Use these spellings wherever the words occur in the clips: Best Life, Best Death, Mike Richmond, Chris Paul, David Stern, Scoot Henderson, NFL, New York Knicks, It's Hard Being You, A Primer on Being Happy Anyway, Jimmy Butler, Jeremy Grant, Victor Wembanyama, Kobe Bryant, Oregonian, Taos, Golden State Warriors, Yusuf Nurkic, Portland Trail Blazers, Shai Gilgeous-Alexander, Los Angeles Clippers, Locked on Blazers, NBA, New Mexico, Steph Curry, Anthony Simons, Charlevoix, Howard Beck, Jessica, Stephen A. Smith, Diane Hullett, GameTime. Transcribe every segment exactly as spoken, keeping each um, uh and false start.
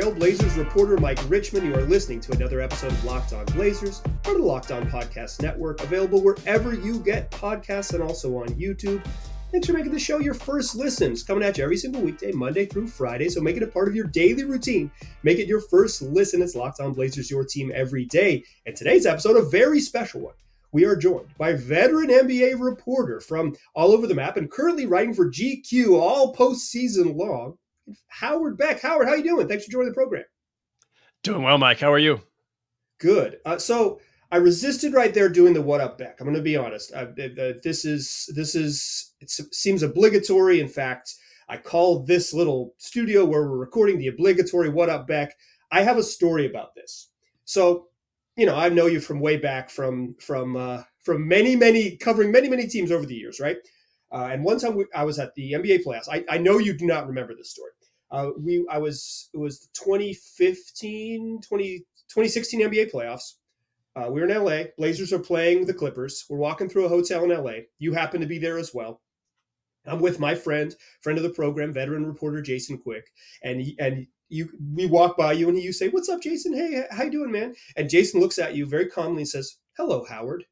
Trail Blazers reporter Mike Richmond. You are listening to another episode of Locked on Blazers, part of the Locked on Podcast Network, available wherever you get podcasts and also on YouTube. Thanks for making the show your first listen. It's coming at you every single weekday, Monday through Friday, so make it a part of your daily routine. Make it your first listen. It's Locked on Blazers, your team every day. And today's episode, a very special one. We are joined by veteran N B A reporter from all over the map and currently writing for G Q all postseason long, Howard Beck. Howard, how are you doing? Thanks for joining the program. Doing well, Mike. How are you? Good. Uh, so I resisted right there doing the what up Beck. I'm going to be honest. I, uh, this is, this is, it seems obligatory. In fact, I call this little studio where we're recording the obligatory what up Beck. I have a story about this. So, you know, I know you from way back from, from, uh, from many, many covering many, many teams over the years. Right. Uh, and one time we, I was at the N B A playoffs. I, I know you do not remember this story. Uh, we, I was, it was the twenty fifteen, twenty, twenty sixteen N B A playoffs. Uh, we were in L A. Blazers are playing the Clippers. We're walking through a hotel in L A. You happen to be there as well. I'm with my friend, friend of the program, veteran reporter Jason Quick, and he, and you we walk by you and you say, "What's up, Jason? Hey, how you doing, man?" And Jason looks at you very calmly and says, "Hello, Howard."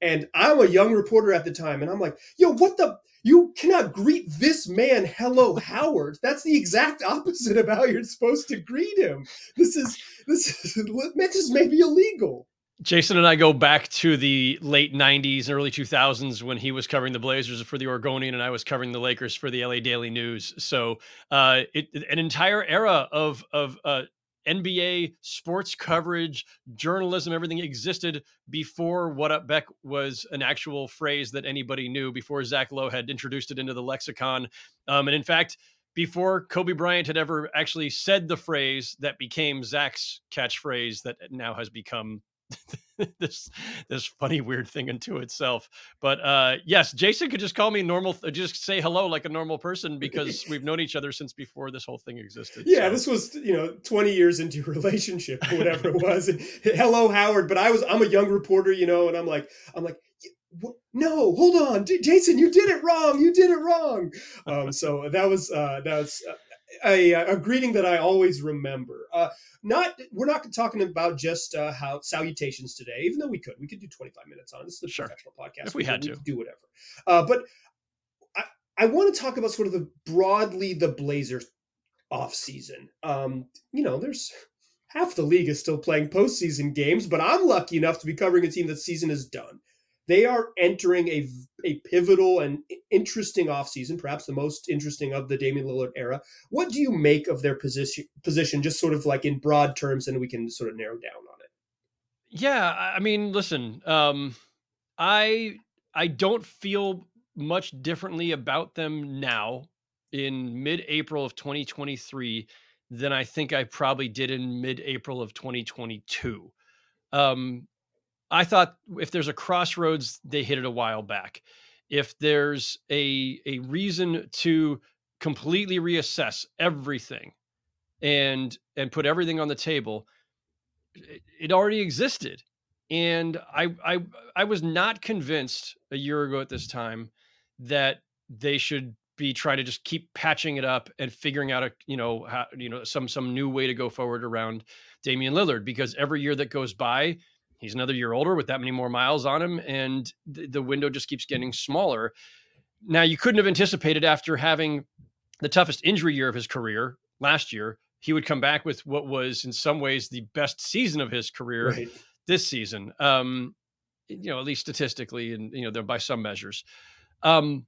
And I'm a young reporter at the time, and I'm like, yo, what the? You cannot greet this man, hello, Howard. That's the exact opposite of how you're supposed to greet him. This is, this is, this is maybe illegal. Jason and I go back to the late nineties and early two thousands when he was covering the Blazers for the Oregonian and I was covering the Lakers for the L A Daily News. So uh, it, an entire era of, of, uh, N B A sports coverage, journalism, everything existed before What Up Beck was an actual phrase that anybody knew, before Zach Lowe had introduced it into the lexicon. Um, and in fact, before Kobe Bryant had ever actually said the phrase that became Zach's catchphrase that now has become this this funny, weird thing unto itself. But uh, yes, Jason could just call me normal, th- just say hello like a normal person because we've known each other since before this whole thing existed. Yeah, so. This was, you know, twenty years into your relationship or whatever it was. And, hello, Howard. But I was, I'm a young reporter, you know, and I'm like, I'm like, no, hold on, D- Jason, you did it wrong. You did it wrong. Um, so that was, uh, that was, uh, A, a greeting that I always remember. Uh, not we're not talking about just uh, how salutations today, even though we could. We could do twenty-five minutes on it. This is a sure. professional podcast. If we, we had could, to. Do whatever. Uh, but I, I want to talk about sort of the broadly the Blazers offseason. Um, you know, there's half the league is still playing postseason games, but I'm lucky enough to be covering a team that season is done. They are entering a, a pivotal and interesting offseason, perhaps the most interesting of the Damian Lillard era. What do you make of their position, position, just sort of like in broad terms, and we can sort of narrow down on it? Yeah, I mean, listen, um, I I don't feel much differently about them now in mid-April of twenty twenty-three than I think I probably did in mid-April of twenty twenty-two. Um I thought if there's a crossroads, they hit it a while back. If there's a a reason to completely reassess everything and and put everything on the table, it, it already existed. And I, I I was not convinced a year ago at this time that they should be trying to just keep patching it up and figuring out a you know how, you know some some new way to go forward around Damian Lillard, because every year that goes by, he's another year older with that many more miles on him, and th- the window just keeps getting smaller. Now, you couldn't have anticipated after having the toughest injury year of his career last year, he would come back with what was in some ways the best season of his career right. this season, um, you know, at least statistically and, you know, by some measures. Um,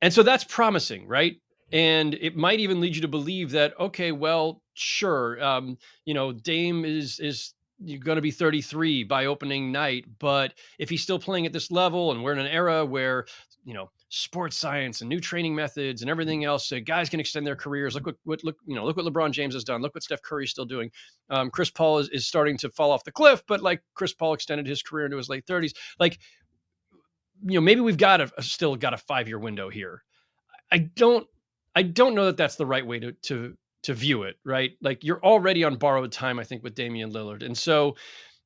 and so that's promising, right? And it might even lead you to believe that, okay, well, sure, um, you know, Dame is is. You're going to be thirty-three by opening night, but if he's still playing at this level, and we're in an era where, you know, sports science and new training methods and everything else, so guys can extend their careers. Look what, what look, you know, look what LeBron James has done. Look what Steph Curry's still doing. Um, Chris Paul is, is starting to fall off the cliff, but like Chris Paul extended his career into his late thirties. Like, you know, maybe we've got a, a still got a five-year window here. I don't, I don't know that that's the right way to, to, to view it, right? Like, you're already on borrowed time, I think, with Damian Lillard. And so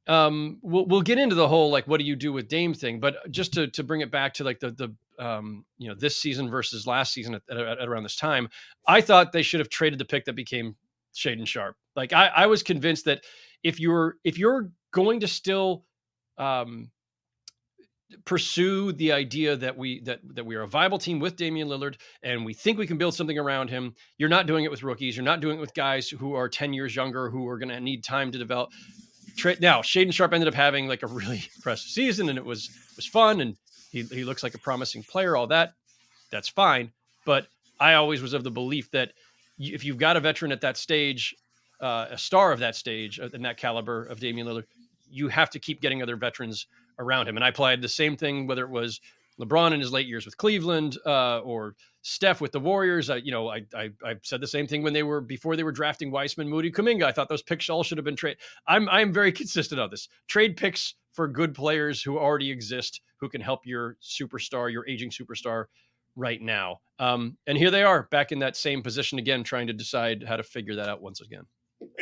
um, we'll, we'll get into the whole, like, what do you do with Dame thing? But just to to bring it back to like the, the um, you know, this season versus last season at, at, at around this time, I thought they should have traded the pick that became Shaedon Sharpe. Like I, I was convinced that if you're if you're going to still um, pursue the idea that we that that we are a viable team with Damian Lillard and we think we can build something around him, you're not doing it with rookies. You're not doing it with guys who are ten years younger who are going to need time to develop. Tra- now, Shaedon Sharpe ended up having like a really impressive season, and it was was fun, and he he looks like a promising player. All that, that's fine. But I always was of the belief that if you've got a veteran at that stage, uh, a star of that stage and that caliber of Damian Lillard, you have to keep getting other veterans around him. And I applied the same thing, whether it was LeBron in his late years with Cleveland uh, or Steph with the Warriors. I, you know, I, I I said the same thing when they were before they were drafting Weissman, Moody, Kuminga. I thought those picks all should have been traded. I'm I'm very consistent on this. Trade picks for good players who already exist, who can help your superstar, your aging superstar right now. Um, and here they are back in that same position again, trying to decide how to figure that out once again.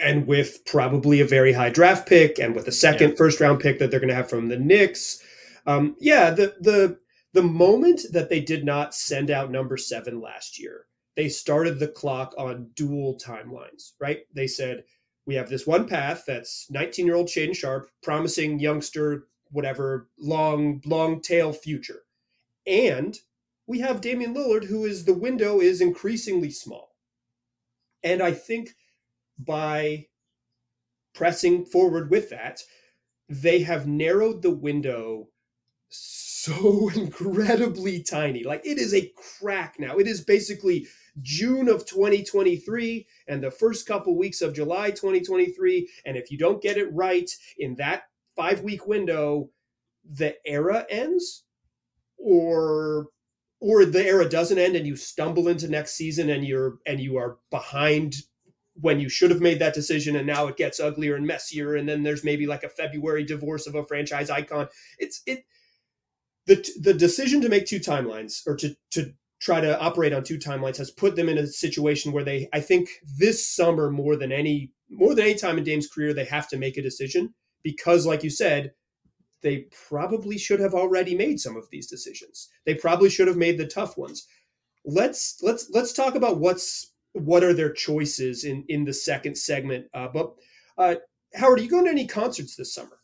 And with probably a very high draft pick and with a second yeah. first round pick that they're going to have from the Knicks. Um, yeah, the the the moment that they did not send out number seven last year, they started the clock on dual timelines, right? They said, we have this one path that's nineteen-year-old Shaedon Sharpe, promising youngster, whatever, long, long tail future. And we have Damian Lillard, who is the window is increasingly small. And I think by pressing forward with that, they have narrowed the window so incredibly tiny. Like it is a crack now. It is basically June of twenty twenty-three and the first couple weeks of July twenty twenty-three. And if you don't get it right in that five week window, the era ends, or or the era doesn't end and you stumble into next season and you're and you are behind when you should have made that decision, and now it gets uglier and messier, and then there's maybe like a February divorce of a franchise icon. It's it the the decision to make two timelines or to to try to operate on two timelines has put them in a situation where they, I think this summer more than any more than any time in Dame's career, they have to make a decision because, like you said, they probably should have already made some of these decisions. They probably should have made the tough ones. Let's let's let's talk about what's what are their choices in, in the second segment. Uh, but uh, Howard, are you going to any concerts this summer?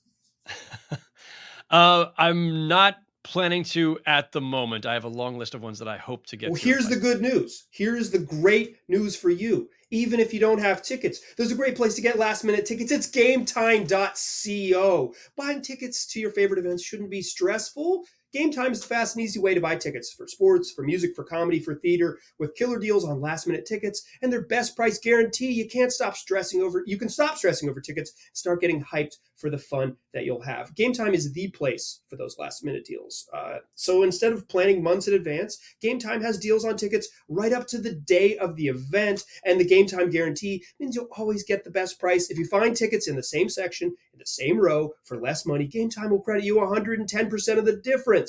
uh, I'm not planning to at the moment. I have a long list of ones that I hope to get. Well, here's the good news. Here's the great news for you. Even if you don't have tickets, there's a great place to get last minute tickets. It's game time dot co. Buying tickets to your favorite events shouldn't be stressful. GameTime is the fast and easy way to buy tickets for sports, for music, for comedy, for theater, with killer deals on last-minute tickets and their best price guarantee. You can't stop stressing over. You can stop stressing over tickets and start getting hyped for the fun that you'll have. GameTime is the place for those last-minute deals. Uh, so instead of planning months in advance, GameTime has deals on tickets right up to the day of the event, and the GameTime guarantee means you'll always get the best price. If you find tickets in the same section, in the same row, for less money, GameTime will credit you one hundred ten percent of the difference.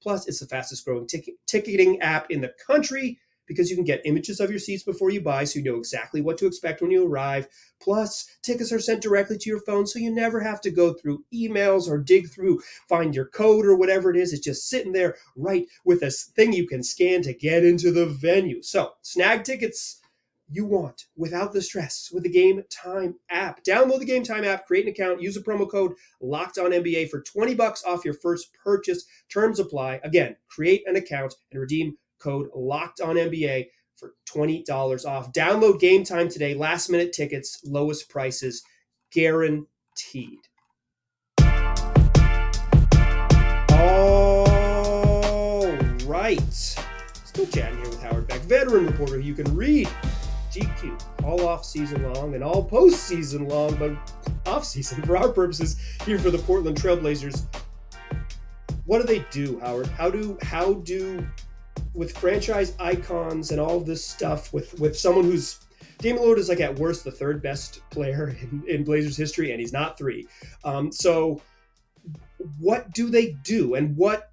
Plus, it's the fastest growing tick- ticketing app in the country because you can get images of your seats before you buy so you know exactly what to expect when you arrive. Plus, tickets are sent directly to your phone so you never have to go through emails or dig through, find your code or whatever it is. It's just sitting there right with a thing you can scan to get into the venue. So, snag tickets you want without the stress with the Game Time app. Download the Game Time app, create an account, use a promo code LOCKEDONNBA for twenty bucks off your first purchase. Terms apply. Again, create an account and redeem code LOCKEDONNBA for twenty dollars off. Download Game Time today. Last minute tickets, lowest prices guaranteed. All right. Still chatting here with Howard Beck, veteran reporter who you can read G Q all off-season long and all post-season long, but off-season for our purposes here for the Portland Trail Blazers. What do they do, Howard? How do how do with franchise icons and all this stuff with with someone who's Damian Lillard is like at worst the third best player in, in Blazers history, and he's not three. Um, so what do they do, and what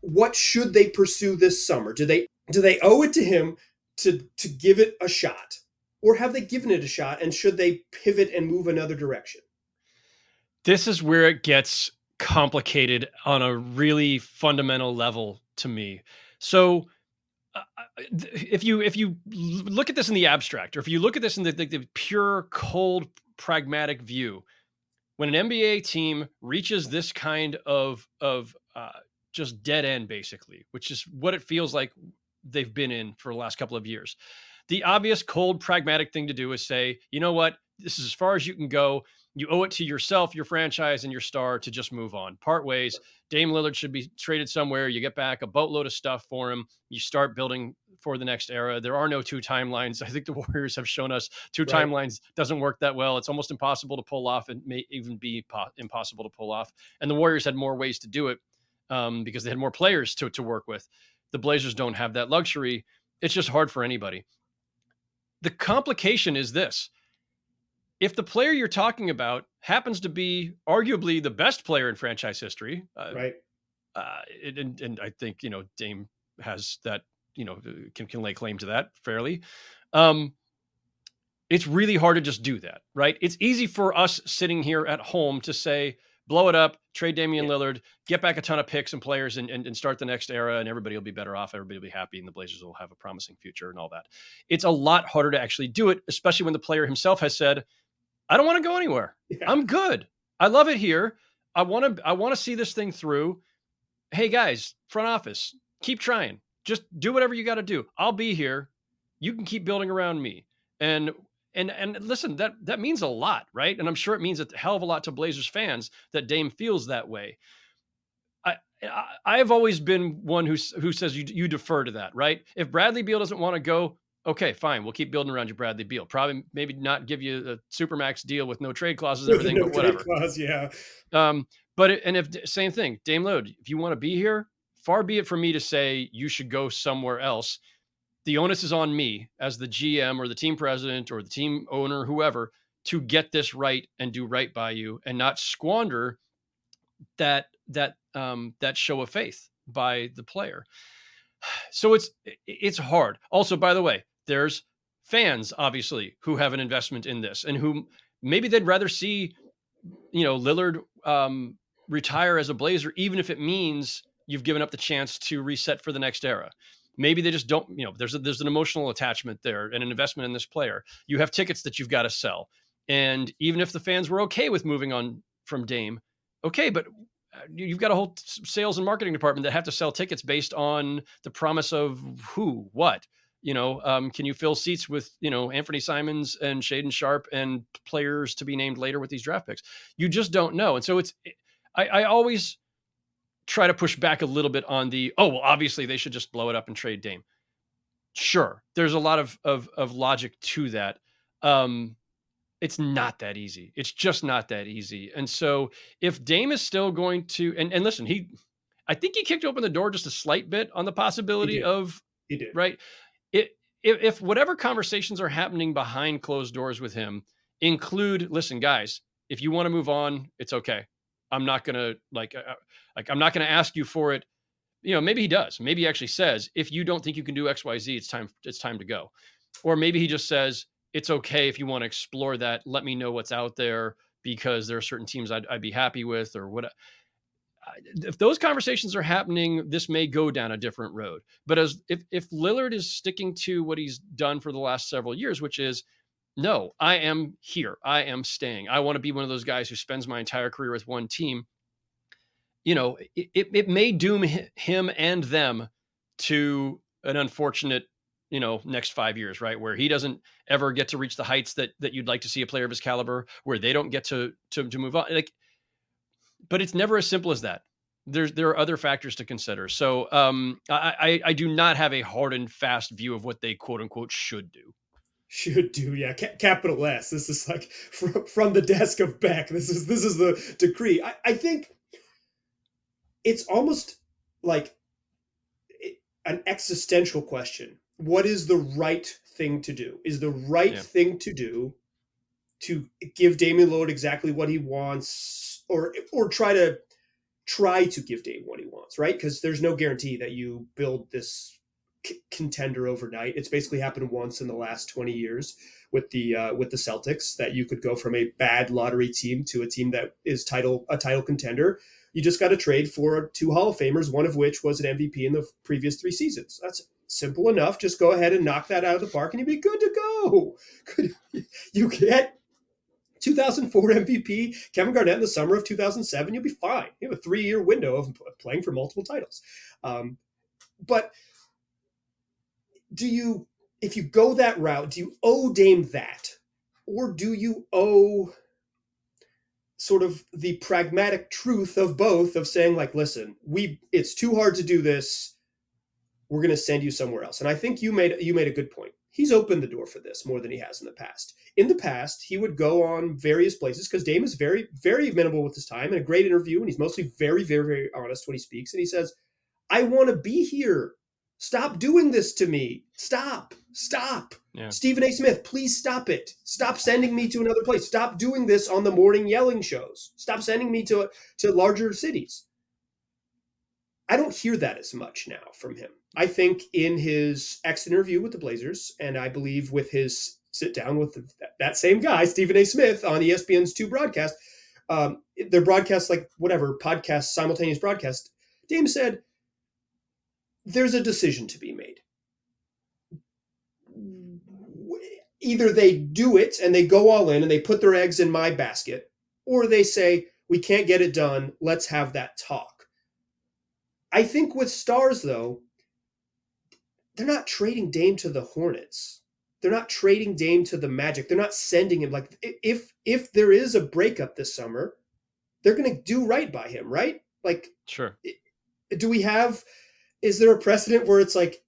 what should they pursue this summer? Do they do they owe it to him to to give it a shot, or have they given it a shot, and should they pivot and move another direction? This is where it gets complicated on a really fundamental level to me. So if you if you look at this in the abstract, or if you look at this in the, the, the pure, cold, pragmatic view, when an N B A team reaches this kind of of uh, just dead end, basically, which is what it feels like they've been in for the last couple of years, the obvious, cold, pragmatic thing to do is say, you know what, this is as far as you can go. You owe it to yourself, your franchise, and your star to just move on. Part ways. Dame Lillard should be traded somewhere. You get back a boatload of stuff for him. You start building for the next era. There are no two timelines. I think the Warriors have shown us two right. timelines doesn't work that well. It's almost impossible to pull off. It may even be po- impossible to pull off. And the Warriors had more ways to do it um, because they had more players to, to work with. The Blazers don't have that luxury. It's just hard for anybody. The complication is this. If the player you're talking about happens to be arguably the best player in franchise history, uh, right? Uh, and, and I think, you know, Dame has that, you know, can, can lay claim to that fairly. Um, it's really hard to just do that, right? It's easy for us sitting here at home to say, blow it up, trade Damian yeah. Lillard, get back a ton of picks and players and, and, and start the next era, and everybody will be better off, everybody will be happy, and the Blazers will have a promising future and all that. It's a lot harder to actually do it, especially when the player himself has said, I don't want to go anywhere. Yeah. I'm good. I love it here. I want to, I want to see this thing through. Hey guys, front office, keep trying. Just do whatever you got to do. I'll be here. You can keep building around me. And, and, and listen, that, that means a lot, right? And I'm sure it means a hell of a lot to Blazers fans that Dame feels that way. I, I I've always been one who, who says you, you defer to that, right? If Bradley Beal doesn't want to go, okay, fine. We'll keep building around you, Bradley Beal. Probably maybe not give you a supermax deal with no trade clauses, and everything, no but whatever. Clause, yeah. Um, but, it, and if same thing, Dame Lillard, if you want to be here, far be it from me to say you should go somewhere else. The onus is on me as the G M or the team president or the team owner, whoever, to get this right and do right by you and not squander that, that, um, that show of faith by the player. So it's, it's hard. Also, by the way, there's fans, obviously, who have an investment in this and who maybe they'd rather see, you know, Lillard um, retire as a Blazer, even if it means you've given up the chance to reset for the next era. Maybe they just don't, you know, there's a, there's an emotional attachment there and an investment in this player. You have tickets that you've got to sell. And even if the fans were okay with moving on from Dame, okay, but you've got a whole sales and marketing department that have to sell tickets based on the promise of who, what. You know, um, can you fill seats with, you know, Anthony Simons and Shaedon Sharpe and players to be named later with these draft picks? You just don't know. And so it's, I, I always try to push back a little bit on the, oh, well, obviously they should just blow it up and trade Dame. Sure. There's a lot of, of, of logic to that. Um, it's not that easy. It's just not that easy. And so if Dame is still going to, and, and listen, he, I think he kicked open the door just a slight bit on the possibility of, he did. Right. It, if, if whatever conversations are happening behind closed doors with him include, listen, guys, if you want to move on, it's okay. I'm not going to like, uh, like, I'm not going to ask you for it. You know, maybe he does. Maybe he actually says, if you don't think you can do X, Y, Z, it's time, it's time to go. Or maybe he just says, it's okay. If you want to explore that, let me know what's out there because there are certain teams I'd, I'd be happy with or what. If those conversations are happening, this may go down a different road. But as if, if Lillard is sticking to what he's done for the last several years, which is, no, I am here. I am staying. I want to be one of those guys who spends my entire career with one team. You know, it, it, it may doom him and them to an unfortunate, you know, next five years, right? Where he doesn't ever get to reach the heights that, that you'd like to see a player of his caliber, where they don't get to, to, to move on. Like, but it's never as simple as that. There's, there are other factors to consider. So um, I, I, I do not have a hard and fast view of what they quote unquote should do. Should do. Yeah. Ca- capital S. This is like from, from the desk of Beck. This is, this is the decree. I, I think it's almost like an existential question. What is the right thing to do? Is the right yeah. thing to do to give Damian Lillard exactly what he wants? Or or try to try to give Dame what he wants, right? Because there's no guarantee that you build this c- contender overnight. It's basically happened once in the last twenty years with the uh, with the Celtics, that you could go from a bad lottery team to a team that is title a title contender. You just got to trade for two Hall of Famers, one of which was an M V P in the previous three seasons. That's simple enough. Just go ahead and knock that out of the park and you'd be good to go. Good. You get two thousand four M V P, Kevin Garnett in the summer of two thousand seven, you'll be fine. You have a three-year window of playing for multiple titles. Um, but do you, if you go that route, do you owe Dame that? Or do you owe sort of the pragmatic truth of both, of saying, like, listen, we it's too hard to do this. We're going to send you somewhere else. And I think you made you made a good point. He's opened the door for this more than he has in the past. In the past, he would go on various places because Dame is very, very amenable with his time and a great interview. And he's mostly very, very, very honest when he speaks. And he says, I want to be here. Stop doing this to me. Stop. Stop. Yeah. Stephen A. Smith, please stop it. Stop sending me to another place. Stop doing this on the morning yelling shows. Stop sending me to to larger cities. I don't hear that as much now from him. I think in his ex interview with the Blazers, and I believe with his sit down with the, that same guy, Stephen A. Smith, on E S P N's two broadcast, um, their broadcast, like whatever, podcast, simultaneous broadcast, Dame said, there's a decision to be made. Either they do it and they go all in and they put their eggs in my basket, or they say, we can't get it done. Let's have that talk. I think with stars, though, they're not trading Dame to the Hornets. They're not trading Dame to the Magic. They're not sending him. Like, if if there is a breakup this summer, they're going to do right by him, right? Like, sure. Do we have – is there a precedent where it's like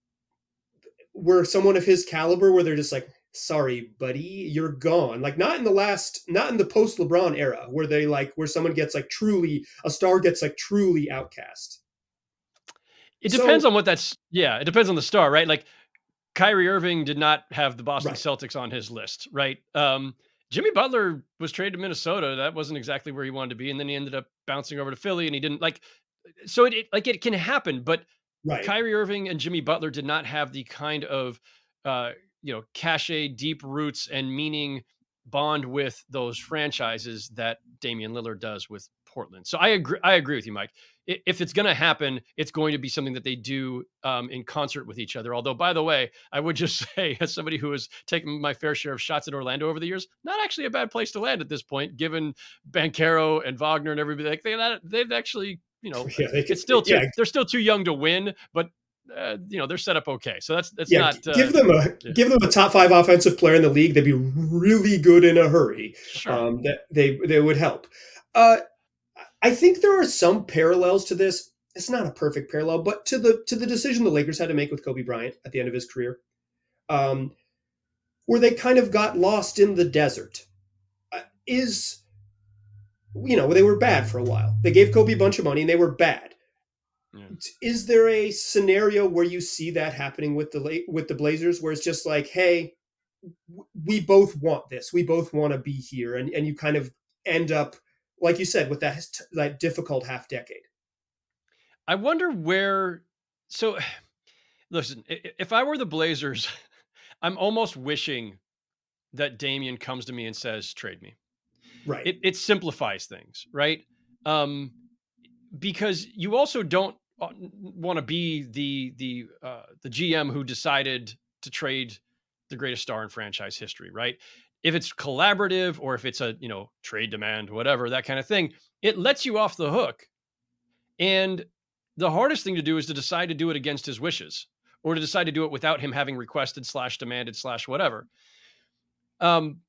– where someone of his caliber, where they're just like, sorry, buddy, you're gone? Like, not in the last – not in the post-LeBron era where they like – where someone gets like truly – a star gets like truly outcast. It depends so, on what that's, yeah, it depends on the star, right? Like Kyrie Irving did not have the Boston right. Celtics on his list, right? Um, Jimmy Butler was traded to Minnesota. That wasn't exactly where he wanted to be. And then he ended up bouncing over to Philly and he didn't like, so it, it like it can happen, but right. Kyrie Irving and Jimmy Butler did not have the kind of, uh, you know, cachet, deep roots and meaning bond with those franchises that Damian Lillard does with Portland. So I agree. I agree with you, Mike. If it's going to happen, it's going to be something that they do um, in concert with each other. Although, by the way, I would just say, as somebody who has taken my fair share of shots at Orlando over the years, not actually a bad place to land at this point, given Banchero and Wagner and everybody. Like they, they've actually, you know, yeah, they, it's still too, yeah. they're still too young to win, but uh, you know they're set up okay. So that's that's yeah, not uh, give them a yeah. give them a top five offensive player in the league. They'd be really good in a hurry. Sure. Um, that they they would help. Uh, I think there are some parallels to this. It's not a perfect parallel, but to the to the decision the Lakers had to make with Kobe Bryant at the end of his career, um, where they kind of got lost in the desert. Uh, is, you know, they were bad for a while. They gave Kobe a bunch of money and they were bad. Yeah. Is there a scenario where you see that happening with the with the Blazers, where it's just like, hey, we both want this. We both want to be here. And, and you kind of end up, like you said, with that that difficult half decade. I wonder where, so listen, if I were the Blazers, I'm almost wishing that Damian comes to me and says, trade me. Right. It, it simplifies things, right? Um, because you also don't want to be the, the, uh, the G M who decided to trade the greatest star in franchise history, right? If it's collaborative or if it's a, you know, trade demand, whatever, that kind of thing, it lets you off the hook. And the hardest thing to do is to decide to do it against his wishes or to decide to do it without him having requested slash demanded slash whatever. Um,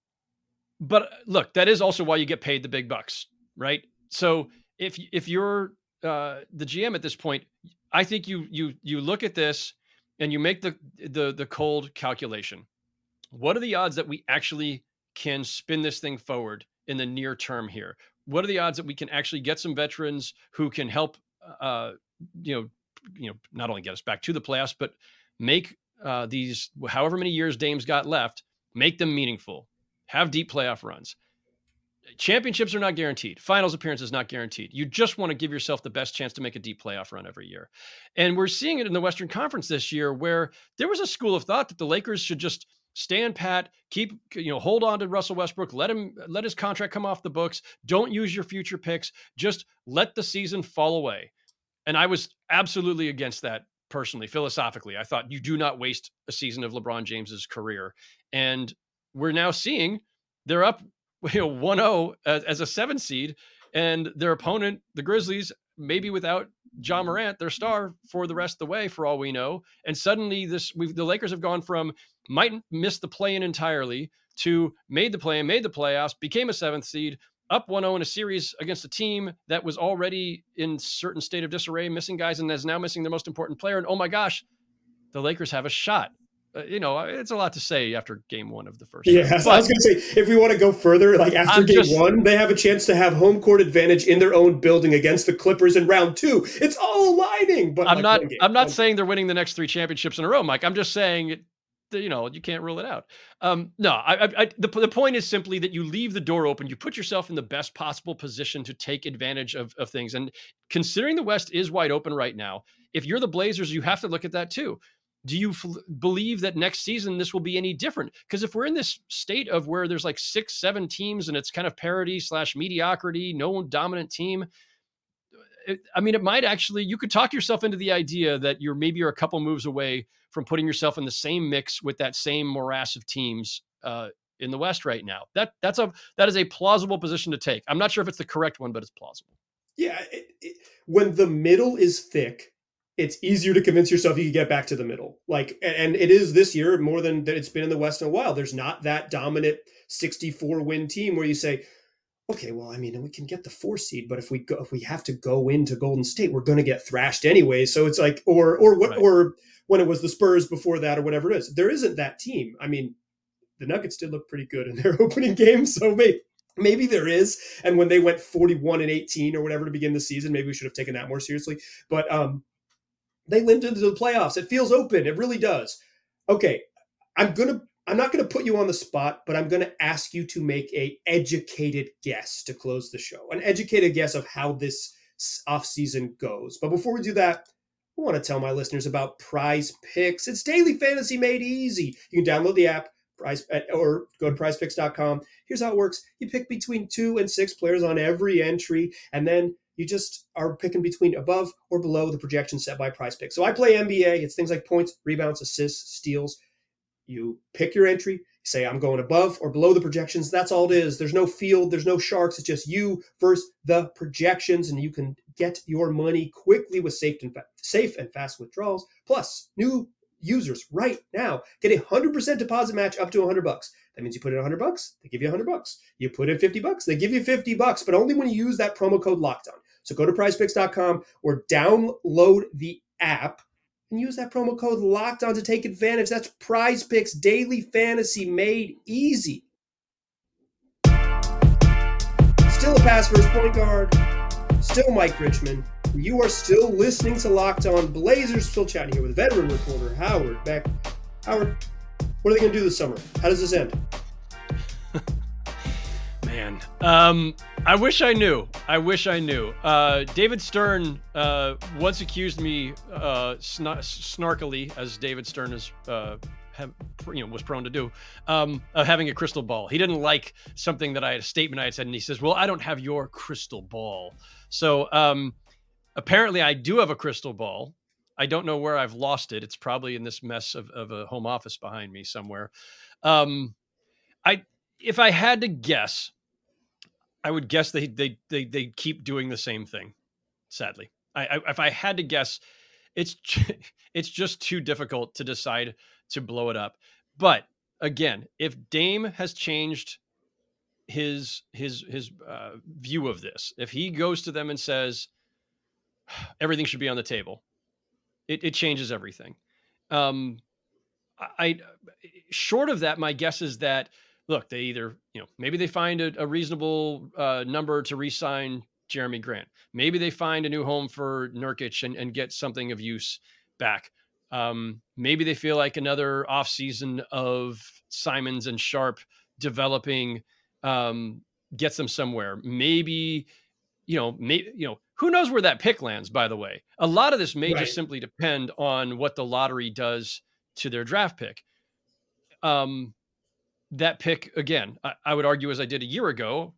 but look, that is also why you get paid the big bucks, right? So if, if you're uh, the G M at this point, I think you, you, you look at this and you make the, the, the cold calculation. What are the odds that we actually can spin this thing forward in the near term here? What are the odds that we can actually get some veterans who can help, uh, you know, you know, not only get us back to the playoffs, but make uh, these however many years Dame's got left, make them meaningful, have deep playoff runs. championships are not guaranteed. Finals appearance is not guaranteed. You just want to give yourself the best chance to make a deep playoff run every year. And we're seeing it in the Western Conference this year, where there was a school of thought that the Lakers should just stand pat, keep, you know, hold on to Russell Westbrook, let him, let his contract come off the books. Don't use your future picks. Just let the season fall away. And I was absolutely against that. Personally, philosophically, I thought you do not waste a season of LeBron James's career. And we're now seeing they're up, you know, one oh as, as a seven seed, and their opponent, the Grizzlies, maybe without Ja Morant, their star, for the rest of the way, for all we know. And suddenly this, we've, the Lakers have gone from might miss the play-in entirely to made the play-in, made the playoffs, became a seventh seed, up one oh in a series against a team that was already in certain state of disarray, missing guys, and is now missing their most important player. And oh my gosh, the Lakers have a shot. Uh, you know, it's a lot to say after game one of the first. Yeah, so I was going to say, if we want to go further, like after I'm game just, one, they have a chance to have home court advantage in their own building against the Clippers in round two. It's all aligning. But I'm like not, I'm not I'm, saying they're winning the next three championships in a row, Mike. I'm just saying, you know, you can't rule it out. Um, no, I, I, I, the, the point is simply that you leave the door open. You put yourself in the best possible position to take advantage of, of things. And considering the West is wide open right now, if you're the Blazers, you have to look at that too. Do you f- believe that next season this will be any different? Because if we're in this state of where there's like six, seven teams and it's kind of parity slash mediocrity, no dominant team, it, I mean, it might actually, you could talk yourself into the idea that you're maybe you're a couple moves away from putting yourself in the same mix with that same morass of teams uh, in the West right now. That that's a that is a plausible position to take. I'm not sure if it's the correct one, but it's plausible. Yeah, it, it, when the middle is thick, it's easier to convince yourself you can get back to the middle. Like, and it is this year more than it's been in the West in a while. There's not that dominant sixty-four win team where you say, okay, well, I mean, we can get the four seed, but if we go, if we have to go into Golden State, we're going to get thrashed anyway. So it's like, or or what, right. or when it was the Spurs before that, or whatever it is, there isn't that team. I mean, the Nuggets did look pretty good in their opening game, so maybe maybe there is. And when they went forty-one and eighteen or whatever to begin the season, maybe we should have taken that more seriously. But um, they limped into the playoffs. It feels open. It really does. Okay, I'm gonna. I'm not going to put you on the spot, but I'm going to ask you to make an educated guess to close the show, an educated guess of how this offseason goes. But before we do that, I want to tell my listeners about Prize Picks. It's daily fantasy made easy. You can download the app Prize, or go to prize picks dot com. Here's how it works. You pick between two and six players on every entry, and then you just are picking between above or below the projection set by Prize Picks. So I play N B A. It's things like points, rebounds, assists, steals. You pick your entry, say I'm going above or below the projections. That's all it is. There's no field. There's no sharks. It's just you versus the projections. And you can get your money quickly with safe and, fa- safe and fast withdrawals. Plus, new users right now get a one hundred percent deposit match up to one hundred bucks. That means you put in one hundred bucks, they give you one hundred bucks. You put in fifty bucks, they give you fifty bucks, but only when you use that promo code LOCKEDON. So go to prize picks dot com or download the app and use that promo code LOCKEDON to take advantage. That's Prize Picks, daily fantasy made easy. Still a pass first point guard. Still Mike Richmond. You are still listening to Locked On Blazers. Still chatting here with veteran reporter Howard Beck. Howard, what are they going to do this summer? How does this end? Man, um, I wish I knew. I wish I knew. Uh, David Stern uh, once accused me uh, sn- snarkily, as David Stern is, uh, have, you know, was prone to do, um, of having a crystal ball. He didn't like something that I had, a statement I had said, and he says, "Well, I don't have your crystal ball." So um, apparently, I do have a crystal ball. I don't know where I've lost it. It's probably in this mess of, of a home office behind me somewhere. Um, I, if I had to guess, I would guess they they they they keep doing the same thing. Sadly, I, I, if I had to guess, it's it's just too difficult to decide to blow it up. But again, if Dame has changed his his his uh, view of this, if he goes to them and says everything should be on the table, it, it changes everything. Um, I short of that, my guess is that, look, they either, you know, maybe they find a, a reasonable uh, number to re-sign Jeremy Grant. Maybe they find a new home for Nurkic and, and get something of use back. Um, maybe they feel like another offseason of Simons and Sharpe developing um, gets them somewhere. Maybe, you know, maybe, you know, who knows where that pick lands, by the way. A lot of this may right. just simply depend on what the lottery does to their draft pick. Um, that pick, again, I, I would argue, as I did a year ago,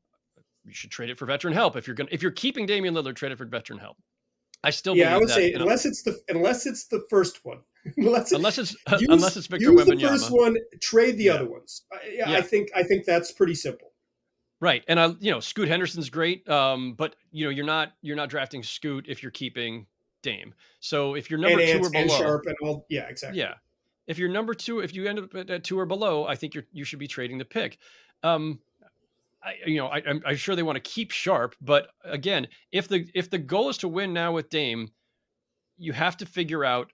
you should trade it for veteran help. If you're going, if you're keeping Damian Lillard, trade it for veteran help. I still yeah, I would that, say unless know. it's the unless it's the first one, unless it, unless it's uh, use, unless it's Victor Wembanyama. Use the first one, trade the yeah. other ones. I, yeah, yeah. I think I think that's pretty simple. Right, and I you know Scoot Henderson's great, um, but you know you're not you're not drafting Scoot if you're keeping Dame. So if you're number and two and, or below, and Sharp and all, yeah, exactly. Yeah, if you're number two, if you end up at two or below, I think you you should be trading the pick. Um, I, you know, I, I'm, I'm sure they want to keep Sharp, but again, if the if the goal is to win now with Dame, you have to figure out,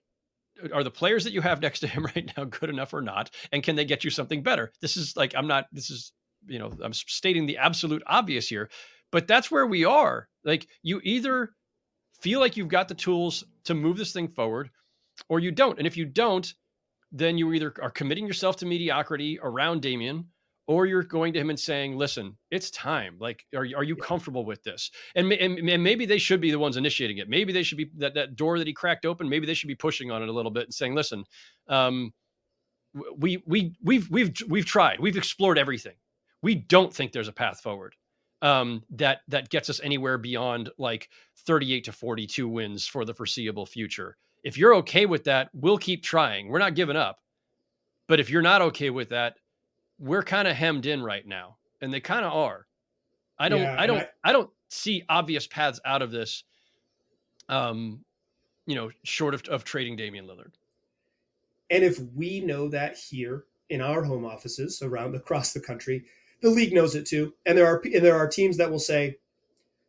are the players that you have next to him right now good enough or not, and can they get you something better? This is like I'm not. This is you know I'm stating the absolute obvious here, but that's where we are. Like you either feel like you've got the tools to move this thing forward, or you don't. And if you don't, then you either are committing yourself to mediocrity around Damian, or you're going to him and saying, listen, it's time. Like, are, are you comfortable with this? And, and, and maybe they should be the ones initiating it. Maybe they should be that, that door that he cracked open. Maybe they should be pushing on it a little bit and saying, listen, um, we, we, we've, we've, we've tried, we've explored everything. We don't think there's a path forward um, that, that gets us anywhere beyond like thirty-eight to forty-two wins for the foreseeable future. If you're okay with that, we'll keep trying. We're not giving up. But if you're not okay with that, we're kind of hemmed in right now, and they kind of are. I don't, yeah, I don't, I, I don't see obvious paths out of this. Um, you know, short of, of trading Damian Lillard. And if we know that here in our home offices around across the country, the league knows it too. And there are, and there are teams that will say,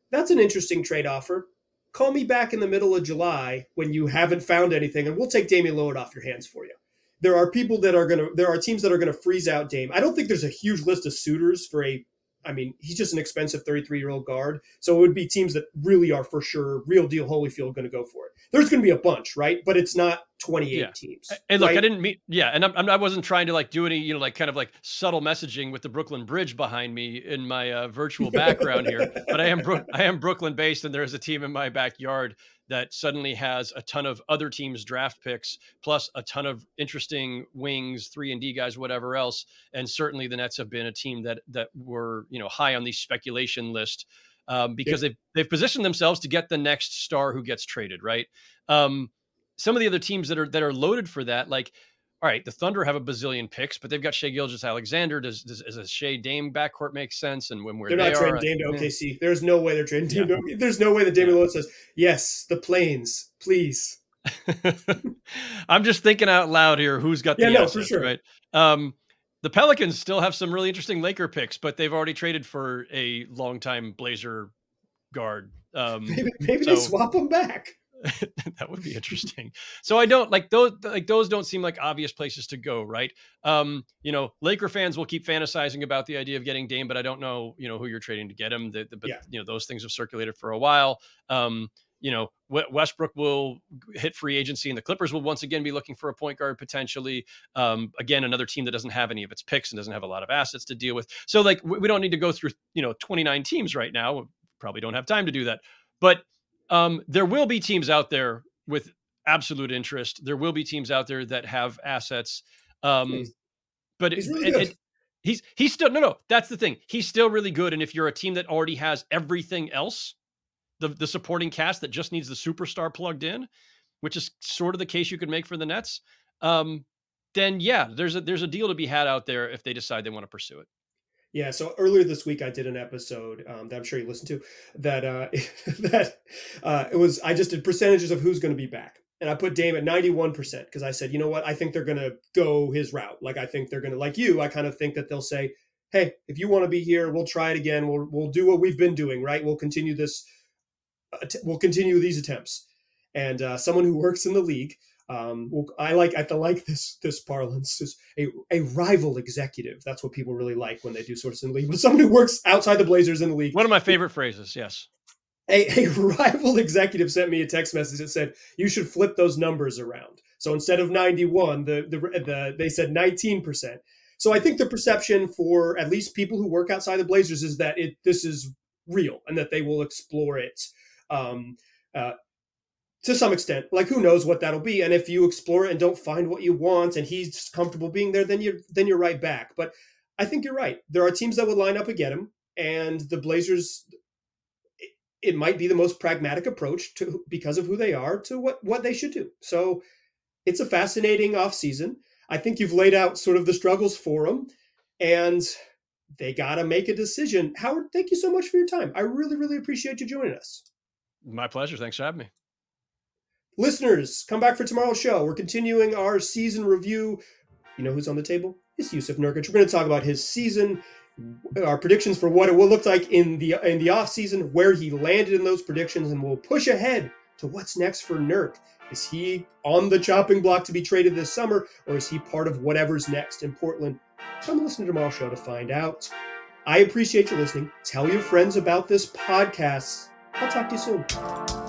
that's an interesting trade offer. Call me back in the middle of July when you haven't found anything, and we'll take Damian Lillard off your hands for you. There are people that are going to, there are teams that are going to freeze out Dame. I don't think there's a huge list of suitors for a, I mean, he's just an expensive thirty-three year old guard. So it would be teams that really are for sure real deal Holyfield going to go for it. There's going to be a bunch, right? But it's not twenty-eight yeah. teams. And look, right? I didn't mean, yeah. And I'm, I wasn't trying to like do any, you know, like kind of like subtle messaging with the Brooklyn Bridge behind me in my uh, virtual background here, but I am, Bro- I am Brooklyn based, and there's a team in my backyard that suddenly has a ton of other teams' draft picks, plus a ton of interesting wings, three and D guys, whatever else. And certainly the Nets have been a team that that were, you know, high on the speculation list um, because yeah. they've, they've positioned themselves to get the next star who gets traded, right? Um, some of the other teams that are that are loaded for that, like, all right, the Thunder have a bazillion picks, but they've got Shai Gilgeous-Alexander. Does, does, does a Shai Dame backcourt make sense? And when we're they're they not trading are, Dame to O K C, there's no way they're trading Dame. Yeah. To, there's no way that Damian yeah. Lillard says yes. The Plains, please. I'm just thinking out loud here. Who's got the yeah, no, assets, for sure. right? Um, the Pelicans still have some really interesting Laker picks, but they've already traded for a longtime Blazer guard. Um, maybe maybe so. They swap them back. That would be interesting. So I don't like those, like those don't seem like obvious places to go. Right. Um, you know, Laker fans will keep fantasizing about the idea of getting Dame, but I don't know, you know, who you're trading to get him. The, the, but yeah. you know, those things have circulated for a while. Um, you know, Westbrook will hit free agency, and the Clippers will once again be looking for a point guard, potentially. Um, again, another team that doesn't have any of its picks and doesn't have a lot of assets to deal with. So like, we don't need to go through, you know, twenty-nine teams right now. We probably don't have time to do that, but Um, there will be teams out there with absolute interest. There will be teams out there that have assets. Um, he's, but he's, really it, it, he's, he's still, no, no, that's the thing. He's still really good. And if you're a team that already has everything else, the, the supporting cast that just needs the superstar plugged in, which is sort of the case you could make for the Nets. Um, then yeah, there's a, there's a deal to be had out there if they decide they want to pursue it. Yeah, so earlier this week I did an episode um, that I'm sure you listened to that uh, that uh, it was I just did percentages of who's going to be back, and I put Dame at ninety-one percent because I said, you know what, I think they're going to go his route. Like I think they're going to, like you, I kind of think that they'll say, hey, if you want to be here, we'll try it again. We'll we'll do what we've been doing, right? We'll continue this. Uh, t- we'll continue these attempts. And uh, someone who works in the league, Um, well, I like I like this this parlance is a a rival executive. That's what people really like when they do sorts in the league. But someone who works outside the Blazers in the league. One of my favorite phrases. Yes, a a rival executive sent me a text message that said you should flip those numbers around. So instead of ninety-one, the the, the they said nineteen percent. So I think the perception for at least people who work outside the Blazers is that it this is real and that they will explore it um, uh, to some extent. Like, who knows what that'll be? And if you explore it and don't find what you want, and he's comfortable being there, then you're then you're right back. But I think you're right. There are teams that would line up against him, and the Blazers. It, it might be the most pragmatic approach to because of who they are to what what they should do. So it's a fascinating offseason. I think you've laid out sort of the struggles for them, and they got to make a decision. Howard, thank you so much for your time. I really, really appreciate you joining us. My pleasure. Thanks for having me. Listeners, come back for tomorrow's show. We're continuing our season review. You know who's on the table? It's Yusuf Nurkic. We're going to talk about his season, our predictions for what it will look like in the in the offseason, where he landed in those predictions, and we'll push ahead to what's next for Nurk. Is he on the chopping block to be traded this summer, or is he part of whatever's next in Portland? Come listen to tomorrow's show to find out. I appreciate you listening. Tell your friends about this podcast. I'll talk to you soon.